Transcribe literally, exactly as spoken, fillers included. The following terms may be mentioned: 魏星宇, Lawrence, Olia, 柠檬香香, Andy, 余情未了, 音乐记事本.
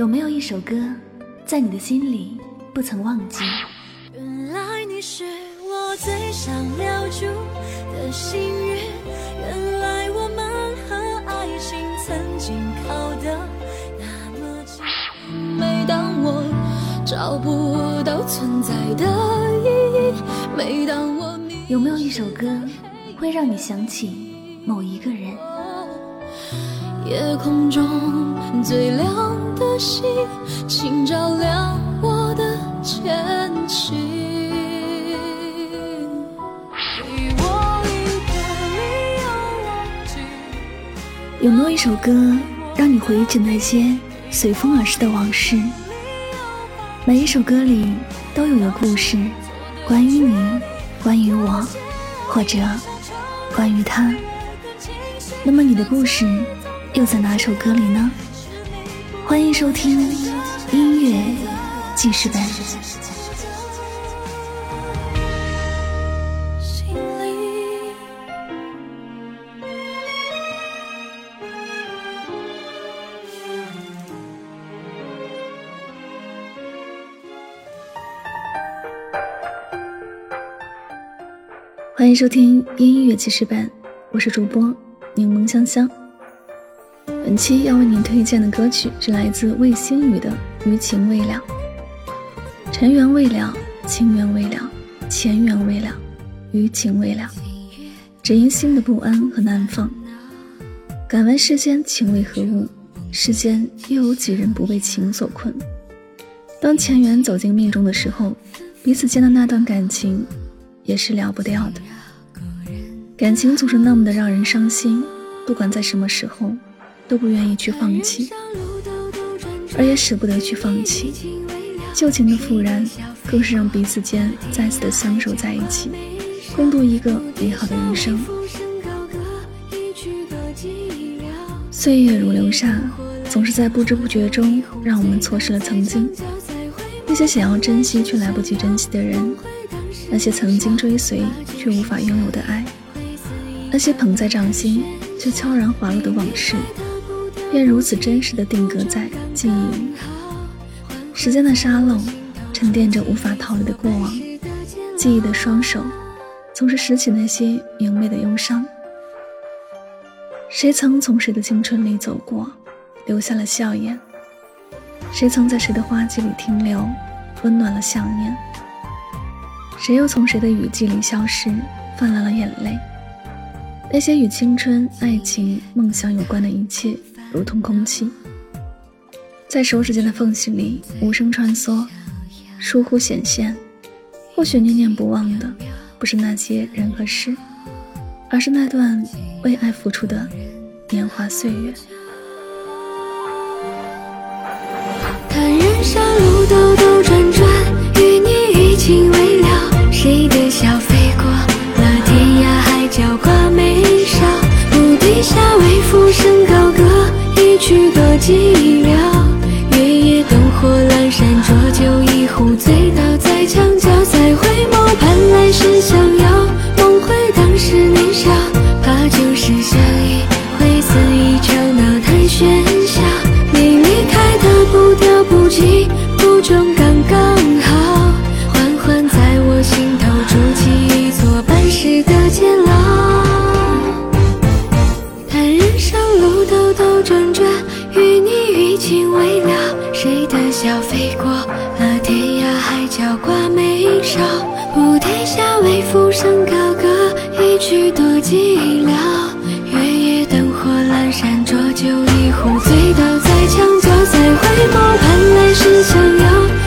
有没有一首歌在你的心里不曾忘记？原来你是我最想留住的幸运，原来我们和爱情曾经靠得那么近。每当我找不到存在的意义，每当我迷失，有没有一首歌会让你想起某一个人？夜空中最亮的星，请照亮我的前行。给我一个理由。有没有一首歌让你回忆起那些随风而逝的往事？每一首歌里都有个故事，关于你，关于我，或者关于他。那么你的故事又在哪首歌里呢？欢迎收听音乐记事本。欢迎收听音乐记事本，我是主播柠檬香香。本期要为您推荐的歌曲是来自魏星宇的《余情未了》。尘缘未了，情缘未了，前缘未了，余情未了，只因心的不安和难放。敢问世间情为何物？世间又有几人不被情所困？当前缘走进命中的时候，彼此间的那段感情也是了不掉的。感情总是那么的让人伤心，不管在什么时候都不愿意去放弃，而也舍不得去放弃。旧情的复燃更是让彼此间再次的相守在一起，共度一个美好的人生。岁月如流沙，总是在不知不觉中让我们错失了曾经。那些想要珍惜却来不及珍惜的人，那些曾经追随却无法拥有的爱，那些捧在掌心却悄然滑落的往事，便如此真实地定格在记忆里。时间的沙漏沉淀着无法逃离的过往，记忆的双手总是拾起那些明媚的忧伤。谁曾从谁的青春里走过，留下了笑颜？谁曾在谁的花季里停留，温暖了想念？谁又从谁的雨季里消失，泛滥了眼泪？那些与青春、爱情、梦想有关的一切，如同空气，在手指间的缝隙里无声穿梭，疏忽显现。或许念念不忘的不是那些人和事，而是那段为爱付出的年华岁月。看人生路兜兜转转，与你余情未了，谁的笑飞过了天涯海角，挂眉梢，不低下为浮生高歌，一曲多寂寥。月夜灯火阑珊，浊酒一壶，醉倒在墙角，再回眸，盼来世相邀，梦回当时年少，怕旧事相忆，回思一场闹太喧嚣。你离开的步调不急不重，刚刚好，缓缓在我心头筑起一座半世的监牢。谁的笑飞过了天涯海角，挂眉梢，不停下为浮生高歌，一曲多寂寥。月夜灯火阑珊，浊酒一壶，醉倒在墙角，再回眸，盼来世相邀。